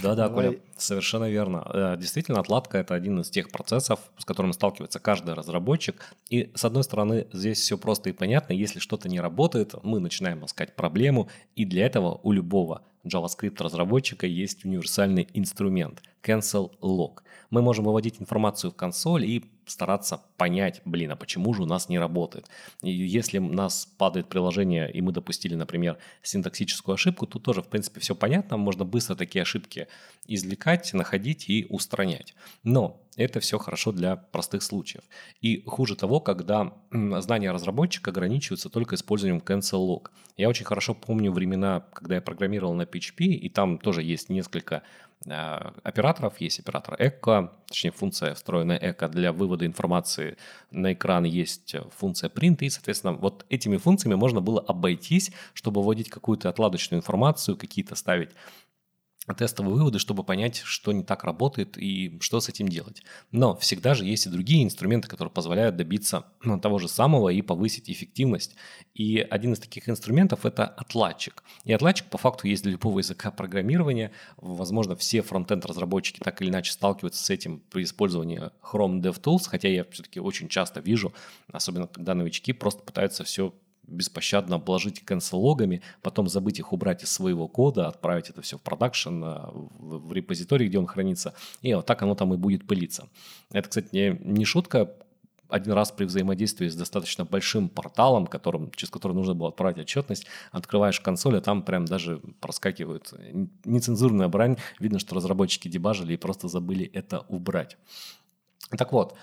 Да-да, Коля, совершенно верно. Действительно, отладка – это один из тех процессов, с которым сталкивается каждый разработчик. И, с одной стороны, здесь все просто и понятно. Если что-то не работает, мы начинаем искать проблему. И для этого у любого JavaScript-разработчика есть универсальный инструмент – cancel log. Мы можем выводить информацию в консоль и стараться понять, а почему же у нас не работает. И если у нас падает приложение, и мы допустили, например, синтаксическую ошибку, тут тоже, в принципе, все понятно. Можно быстро такие ошибки извлекать, находить и устранять. Но это все хорошо для простых случаев. И хуже того, когда знания разработчика ограничиваются только использованием cancel log. Я очень хорошо помню времена, когда я программировал на PHP, и там тоже есть несколько операторов. Есть оператор echo, точнее функция встроенная echo для вывода информации на экран, есть функция print, и, соответственно, вот этими функциями можно было обойтись, чтобы вводить какую-то отладочную информацию, какие-то ставить тестовые выводы, чтобы понять, что не так работает и что с этим делать. Но всегда же есть и другие инструменты, которые позволяют добиться того же самого и повысить эффективность. И один из таких инструментов – это отладчик. И отладчик по факту есть для любого языка программирования. Возможно, все фронтенд-разработчики так или иначе сталкиваются с этим при использовании Chrome DevTools, хотя я все-таки очень часто вижу, особенно когда новички просто пытаются все беспощадно обложить cancel-логами, потом забыть их убрать из своего кода, отправить это все в продакшн, в репозиторий, где он хранится, и вот так оно там и будет пылиться. Это, кстати, не шутка. Один раз при взаимодействии с достаточно большим порталом, через который нужно было отправить отчетность, открываешь консоль, а там прям даже проскакивают нецензурная брань. Видно, что разработчики дебажили и просто забыли это убрать. Так вот,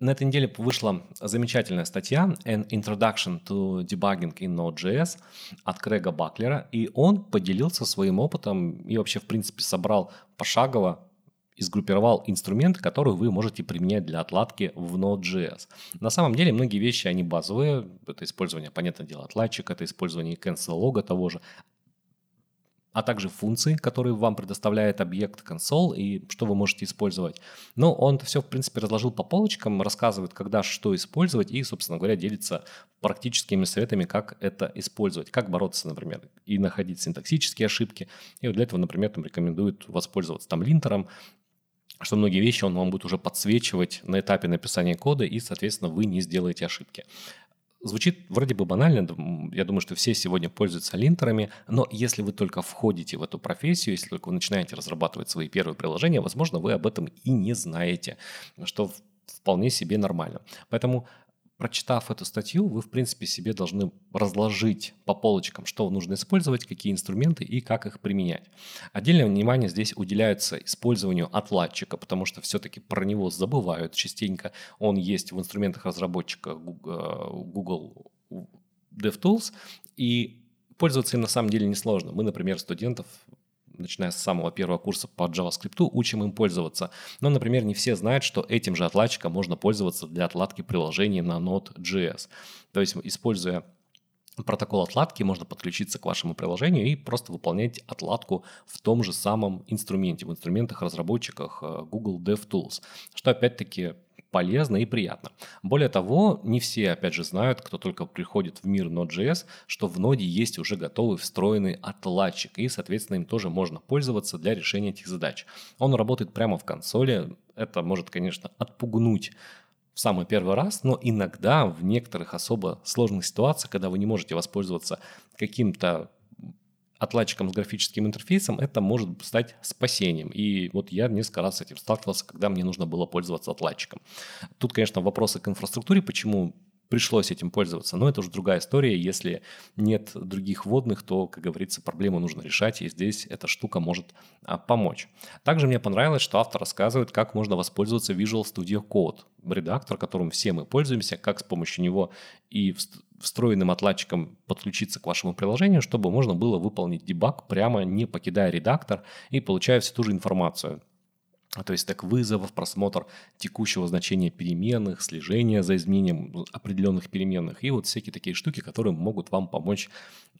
на этой неделе вышла замечательная статья «An Introduction to Debugging in Node.js» от Крэга Баклера, и он поделился своим опытом и вообще, в принципе, собрал пошагово и сгруппировал инструменты, которые вы можете применять для отладки в Node.js. На самом деле многие вещи, они базовые. Это использование, понятное дело, отладчика, это использование cancel-лога того же, а также функции, которые вам предоставляет объект консоль и что вы можете использовать. Но он все, в принципе, разложил по полочкам, рассказывает, когда что использовать и, собственно говоря, делится практическими советами, как это использовать, как бороться, например, и находить синтаксические ошибки. И вот для этого, например, там рекомендует воспользоваться там линтером, что многие вещи он вам будет уже подсвечивать на этапе написания кода и, соответственно, вы не сделаете ошибки. Звучит вроде бы банально, я думаю, что все сегодня пользуются линтерами, но если вы только входите в эту профессию, если только вы начинаете разрабатывать свои первые приложения, возможно, вы об этом и не знаете, что вполне себе нормально. Поэтому, прочитав эту статью, вы, в принципе, себе должны разложить по полочкам, что нужно использовать, какие инструменты и как их применять. Отдельное внимание здесь уделяется использованию отладчика, потому что все-таки про него забывают частенько. Он есть в инструментах разработчика Google DevTools, и пользоваться им на самом деле несложно. Мы, например, студентов, начиная с самого первого курса по JavaScript, учим им пользоваться. Но, например, не все знают, что этим же отладчиком можно пользоваться для отладки приложений на Node.js. То есть, используя протокол отладки, можно подключиться к вашему приложению и просто выполнять отладку в том же самом инструменте, в инструментах-разработчиках Google DevTools, что, опять-таки, полезно и приятно. Более того, не все, опять же, знают, кто только приходит в мир Node.js, что в Node есть уже готовый встроенный отладчик, и, соответственно, им тоже можно пользоваться для решения этих задач. Он работает прямо в консоли. Это может, конечно, отпугнуть в самый первый раз, но иногда в некоторых особо сложных ситуациях, когда вы не можете воспользоваться каким-то отладчиком с графическим интерфейсом, это может стать спасением. И вот я несколько раз с этим сталкивался, когда мне нужно было пользоваться отладчиком. Тут, конечно, вопросы к инфраструктуре, почему пришлось этим пользоваться. Но это уже другая история. Если нет других вводных, то, как говорится, проблему нужно решать, и здесь эта штука может помочь. Также мне понравилось, что автор рассказывает, как можно воспользоваться Visual Studio Code, редактор, которым все мы пользуемся, как с помощью него и встроенным отладчиком подключиться к вашему приложению, чтобы можно было выполнить дебаг, прямо не покидая редактор и получая всю ту же информацию. То есть так вызовов, просмотр текущего значения переменных, слежение за изменением определенных переменных и вот всякие такие штуки, которые могут вам помочь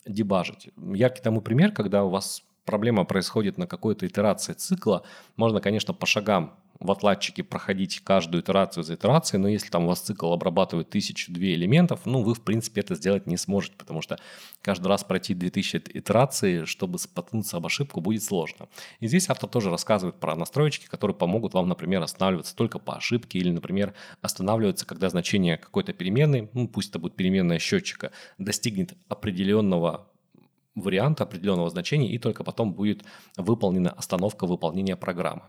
дебажить. Яркий тому пример, когда у вас проблема происходит на какой-то итерации цикла, можно, конечно, по шагам в отладчике проходить каждую итерацию за итерацией, но если там у вас цикл обрабатывает 1000-2 элементов, ну вы, в принципе, это сделать не сможете, потому что каждый раз пройти 2000 итераций, чтобы споткнуться об ошибку, будет сложно. И здесь автор тоже рассказывает про настроечки, которые помогут вам, например, останавливаться только по ошибке или, например, останавливаться, когда значение какой-то переменной, ну пусть это будет переменная счетчика, достигнет определенного варианта, определенного значения, и только потом будет выполнена остановка выполнения программы.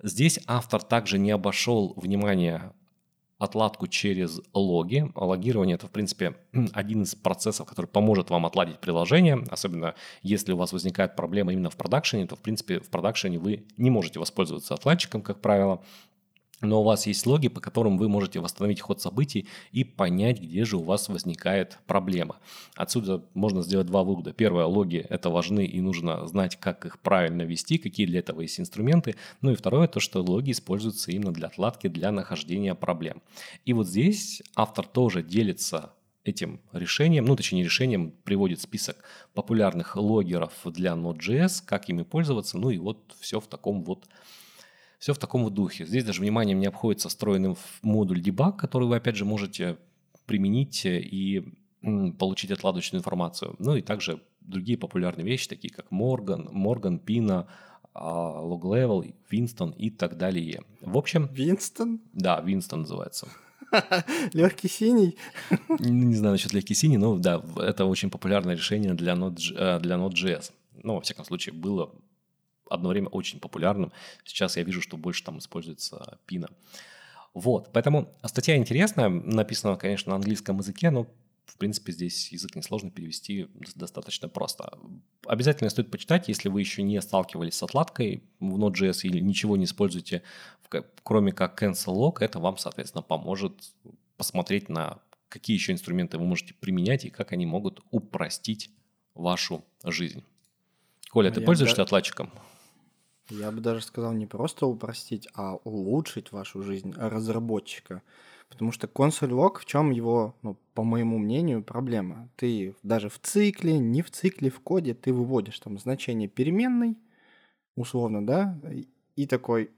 Здесь автор также не обошел внимание отладку через логи. Логирование – это, в принципе, один из процессов, который поможет вам отладить приложение. Особенно если у вас возникает проблема именно в продакшене, то, в принципе, в продакшене вы не можете воспользоваться отладчиком, как правило. Но у вас есть логи, по которым вы можете восстановить ход событий и понять, где же у вас возникает проблема. Отсюда можно сделать два вывода. Первое, логи – это важны и нужно знать, как их правильно вести, какие для этого есть инструменты. Ну и второе, то, что логи используются именно для отладки, для нахождения проблем. И вот здесь автор тоже делится этим решением, ну точнее решением, приводит список популярных логеров для Node.js, как ими пользоваться, ну и вот все в таком вот духе. Здесь даже вниманием не обходится встроенным в модуль дебаг, который вы, опять же, можете применить и получить отладочную информацию. Ну и также другие популярные вещи, такие как Morgan, Pina, Loglevel, Winston и так далее. В общем... Winston? Да, Winston называется. Легкий синий? Не знаю насчет легкий синий, но да, это очень популярное решение для Node.js. Ну, во всяком случае, было... одно время очень популярным. Сейчас я вижу, что больше там используется Pina. Вот, поэтому статья интересная. Написана, конечно, на английском языке, но, в принципе, здесь язык несложно перевести достаточно просто. Обязательно стоит почитать, если вы еще не сталкивались с отладкой в Node.js или ничего не используете, кроме как cancel log, это вам, соответственно, поможет посмотреть на какие еще инструменты вы можете применять и как они могут упростить вашу жизнь. Коля, ты пользуешься отладчиком? Я бы даже сказал, не просто упростить, а улучшить вашу жизнь разработчика. Потому что console.log, в чем его, по моему мнению, проблема? Ты даже в цикле, не в цикле, в коде, ты выводишь там значение переменной, условно, да, и такой,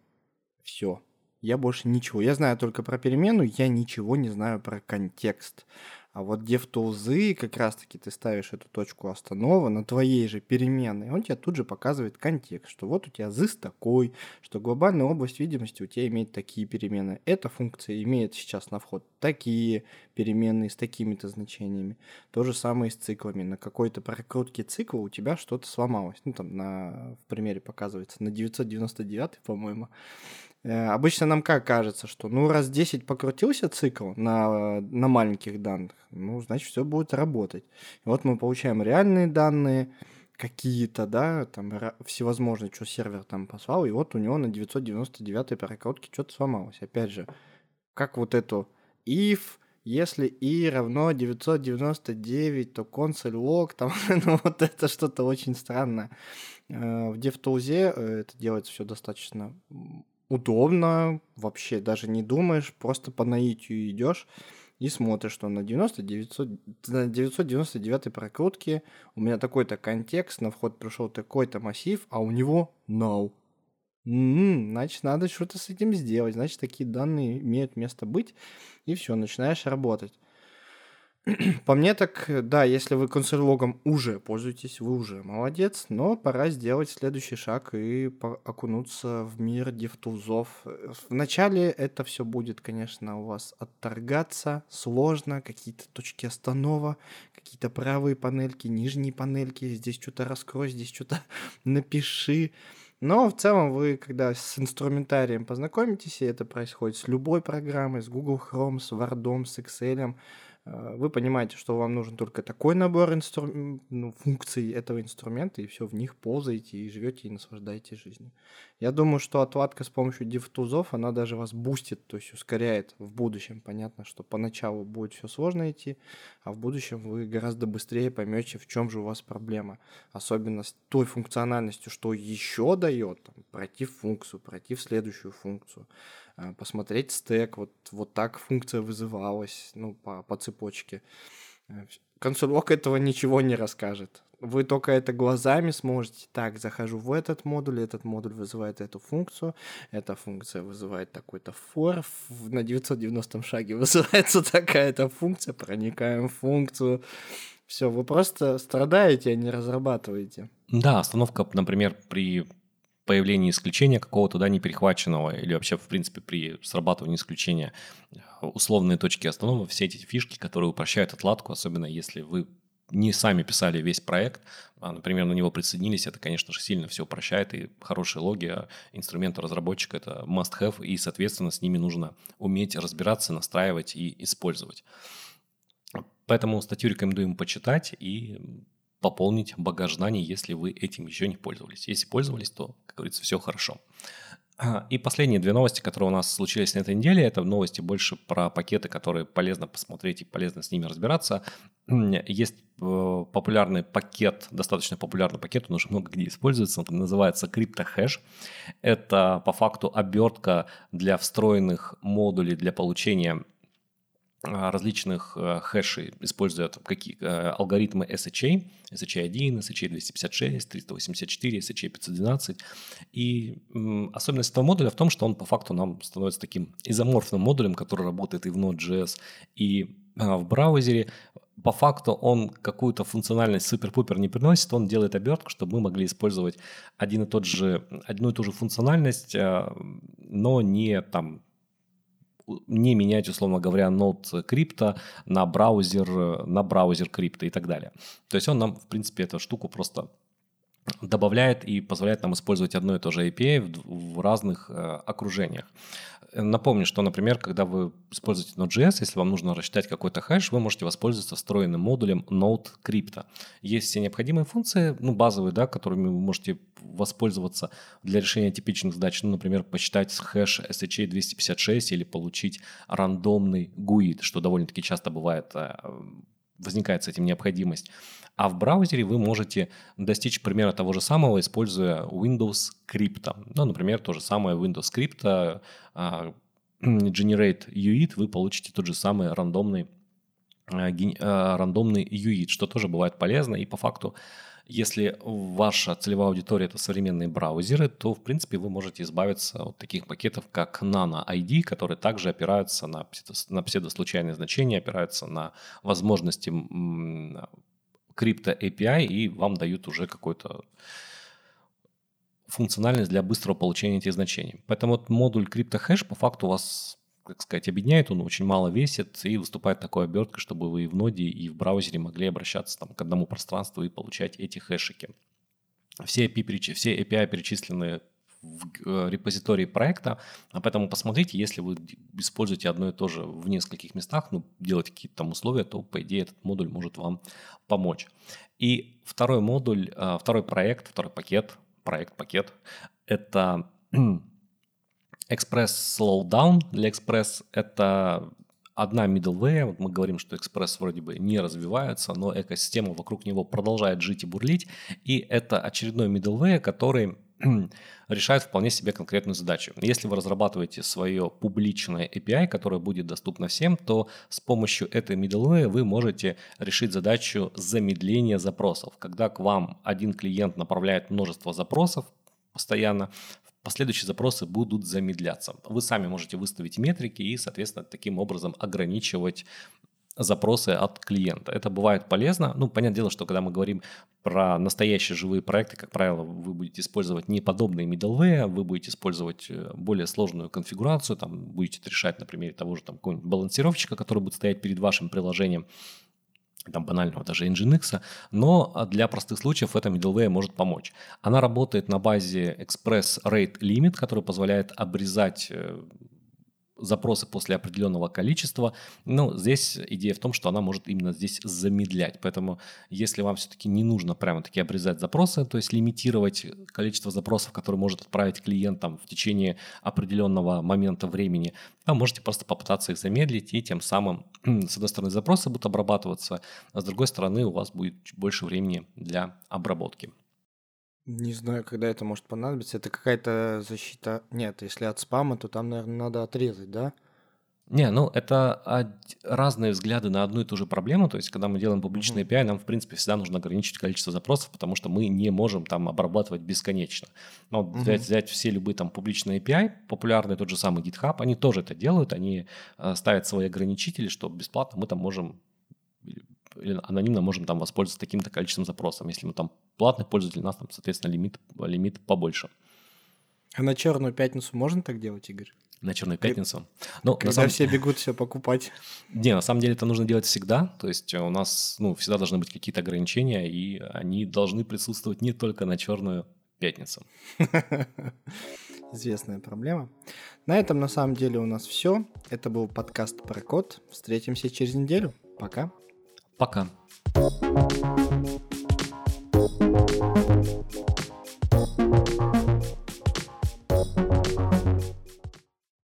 все, я больше ничего. Я знаю только про переменную, я ничего не знаю про контекст. А вот DevTools, как раз-таки ты ставишь эту точку останова на твоей же переменной, он тебе тут же показывает контекст, что вот у тебя this такой, что глобальная область видимости у тебя имеет такие переменные. Эта функция имеет сейчас на вход такие переменные с такими-то значениями. То же самое и с циклами. На какой-то прокрутке цикла у тебя что-то сломалось. В примере показывается на 999, по-моему. Обычно нам как кажется, что раз 10 покрутился цикл на маленьких данных, значит все будет работать. И вот мы получаем реальные данные какие-то, да, там всевозможные, что сервер там послал, и вот у него на 999 прокрутке что-то сломалось. Опять же, как вот эту if, если и равно 999, то console.log, там, вот это что-то очень странное. В DevTools это делается все достаточно... удобно, вообще даже не думаешь, просто по наитию идешь и смотришь, что на 999 прокрутке у меня такой-то контекст, на вход пришел такой-то массив, а у него null. Значит, надо что-то с этим сделать, значит, такие данные имеют место быть, и все, начинаешь работать. По мне так, да, если вы console.log'ом уже пользуетесь, вы уже молодец, но пора сделать следующий шаг и окунуться в мир DevTools. Вначале это все будет, конечно, у вас отторгаться, сложно, какие-то точки останова, какие-то правые панельки, нижние панельки, здесь что-то раскрой, здесь что-то напиши. Но в целом вы, когда с инструментарием познакомитесь, и это происходит с любой программой, с Google Chrome, с Word, с Excel, Вы понимаете, что вам нужен только такой набор функций этого инструмента, и все, в них ползаете, и живете, и наслаждаете жизнью. Я думаю, что отладка с помощью дифф-тузов, она даже вас бустит, то есть ускоряет в будущем. Понятно, что поначалу будет все сложно идти, а в будущем вы гораздо быстрее поймете, в чем же у вас проблема. Особенно с той функциональностью, что еще дает, пройти функцию, пройти в следующую функцию, посмотреть стэк, вот так функция вызывалась, по цепочке. Консолек этого ничего не расскажет. Вы только это глазами сможете. Так, захожу в этот модуль вызывает эту функцию, эта функция вызывает такой-то for, на 990 шаге вызывается такая-то функция, проникаем в функцию. Все, вы просто страдаете, а не разрабатываете. Да, остановка, например, при появлении исключения какого-то, не перехваченного, или вообще, в принципе, при срабатывании исключения, условные точки остановок, все эти фишки, которые упрощают отладку, особенно если вы не сами писали весь проект, а, например, на него присоединились, это, конечно же, сильно все упрощает, и хорошие логи инструмента разработчика – это must-have, и, соответственно, с ними нужно уметь разбираться, настраивать и использовать. Поэтому статью рекомендуем почитать и пополнить багаж знаний, если вы этим еще не пользовались. Если пользовались, то, как говорится, все хорошо. И последние две новости, которые у нас случились на этой неделе, это новости больше про пакеты, которые полезно посмотреть и полезно с ними разбираться. Есть популярный пакет, достаточно популярный пакет, он уже много где используется, он называется CryptoHash. Это по факту обертка для встроенных модулей для получения различных хэшей, используя алгоритмы SHA, SHA-1, SHA-256, 384, SHA-512. И особенность этого модуля в том, что он по факту нам становится таким изоморфным модулем, который работает и в Node.js, и в браузере. По факту он какую-то функциональность супер-пупер не приносит, он делает обертку, чтобы мы могли использовать одну и ту же функциональность, но не менять, условно говоря, Node Crypto на браузер Crypto и так далее. То есть он нам, в принципе, эту штуку просто добавляет и позволяет нам использовать одно и то же API в разных окружениях. Напомню, что, например, когда вы используете Node.js, если вам нужно рассчитать какой-то хэш, вы можете воспользоваться встроенным модулем Node Crypto. Есть все необходимые функции, базовые, которыми вы можете воспользоваться для решения типичных задач. Например, посчитать хэш SHA-256 или получить рандомный UUID, что довольно-таки часто бывает, возникает с этим необходимость. А в браузере вы можете достичь примерно того же самого, используя Window Crypto. Например, то же самое Window Crypto, Generate UUID, вы получите тот же самый рандомный UUID, что тоже бывает полезно. И по факту, если ваша целевая аудитория – это современные браузеры, то, в принципе, вы можете избавиться от таких пакетов, как Nano ID, которые также опираются на псевдослучайные значения, опираются на возможности крипто API и вам дают уже какую-то функциональность для быстрого получения этих значений. Поэтому модуль CryptoHash по факту вас, как сказать, объединяет, он очень мало весит и выступает такой оберткой, чтобы вы и в ноде, и в браузере могли обращаться к одному пространству и получать эти хэшики. Все API перечислены в репозитории проекта, поэтому посмотрите, если вы используете одно и то же в нескольких местах, делаете какие-то там условия, то, по идее, этот модуль может вам помочь. И второй модуль, второй пакет, это Express Slowdown. Для Express это одна middleware, мы говорим, что Express вроде бы не развивается, но экосистема вокруг него продолжает жить и бурлить, и это очередной middleware, который решает вполне себе конкретную задачу. Если вы разрабатываете свое публичное API, которое будет доступно всем, то с помощью этой middleware вы можете решить задачу замедления запросов. Когда к вам один клиент направляет множество запросов постоянно, последующие запросы будут замедляться. Вы сами можете выставить метрики и, соответственно, таким образом ограничивать запросы от клиента. Это бывает полезно. Понятное дело, что когда мы говорим про настоящие живые проекты, как правило, вы будете использовать не подобные middleware, вы будете использовать более сложную конфигурацию, будете решать на примере того же какого-нибудь балансировщика, который будет стоять перед вашим приложением, банального даже Nginx, но для простых случаев эта middleware может помочь. Она работает на базе Express Rate Limit, который позволяет обрезать запросы после определенного количества. Ну, здесь идея в том, что она может именно здесь замедлять. Поэтому, если вам все-таки не нужно прямо-таки обрезать запросы, то есть лимитировать количество запросов, которые может отправить клиент там, в течение определенного момента времени, вы можете просто попытаться их замедлить, и тем самым, с одной стороны, запросы будут обрабатываться, а с другой стороны, у вас будет больше времени для обработки. Не знаю, когда это может понадобиться. Это какая-то защита... Нет, если от спама, то там, наверное, надо отрезать, да? Не, ну это разные взгляды на одну и ту же проблему. То есть, когда мы делаем публичный API, нам, в принципе, всегда нужно ограничить количество запросов, потому что мы не можем там обрабатывать бесконечно. Но взять все любые там публичные API, популярный тот же самый GitHub, они тоже это делают, они ставят свои ограничители, что бесплатно мы там можем... или анонимно можем там воспользоваться таким-то количеством запросов. Если мы там платный пользователь, у нас там, соответственно, лимит побольше. А на Черную пятницу можно так делать, Игорь? На Черную пятницу? Ну, когда все бегут все покупать. Не, на самом деле это нужно делать всегда. То есть у нас всегда должны быть какие-то ограничения, и они должны присутствовать не только на Черную пятницу. Известная проблема. На этом на самом деле у нас все. Это был подкаст про код. Встретимся через неделю. Пока. Пока.